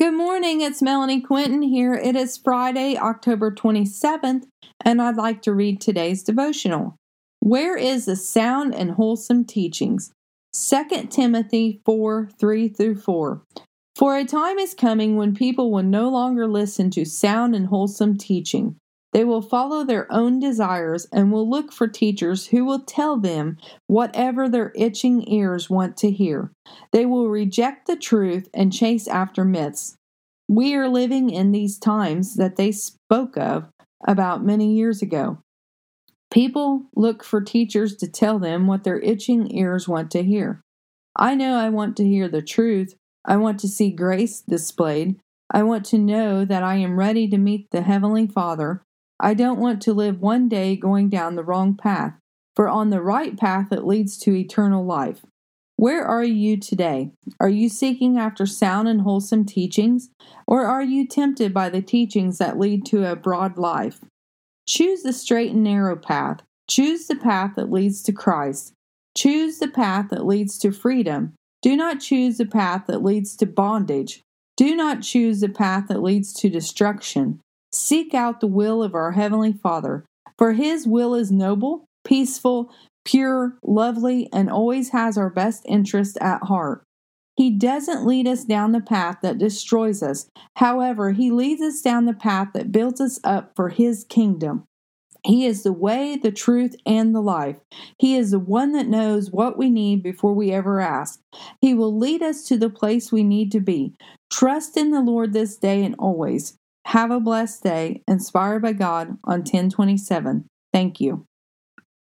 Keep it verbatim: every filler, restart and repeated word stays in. Good morning, it's Melanie Quinton here. It is Friday, October twenty-seventh, and I'd like to read today's devotional. Where is the sound and wholesome teachings? Second Timothy four, three through four. For a time is coming when people will no longer listen to sound and wholesome teaching. They will follow their own desires and will look for teachers who will tell them whatever their itching ears want to hear. They will reject the truth and chase after myths. We are living in these times that they spoke of about many years ago. People look for teachers to tell them what their itching ears want to hear. I know I want to hear the truth. I want to see grace displayed. I want to know that I am ready to meet the Heavenly Father. I don't want to live one day going down the wrong path, for on the right path it leads to eternal life. Where are you today? Are you seeking after sound and wholesome teachings, or are you tempted by the teachings that lead to a broad life? Choose the straight and narrow path. Choose the path that leads to Christ. Choose the path that leads to freedom. Do not choose the path that leads to bondage. Do not choose the path that leads to destruction. Seek out the will of our Heavenly Father, for His will is noble, peaceful, pure, lovely, and always has our best interest at heart. He doesn't lead us down the path that destroys us. However, He leads us down the path that builds us up for His kingdom. He is the way, the truth, and the life. He is the one that knows what we need before we ever ask. He will lead us to the place we need to be. Trust in the Lord this day and always. Have a blessed day, inspired by God on ten twenty-seven. Thank you.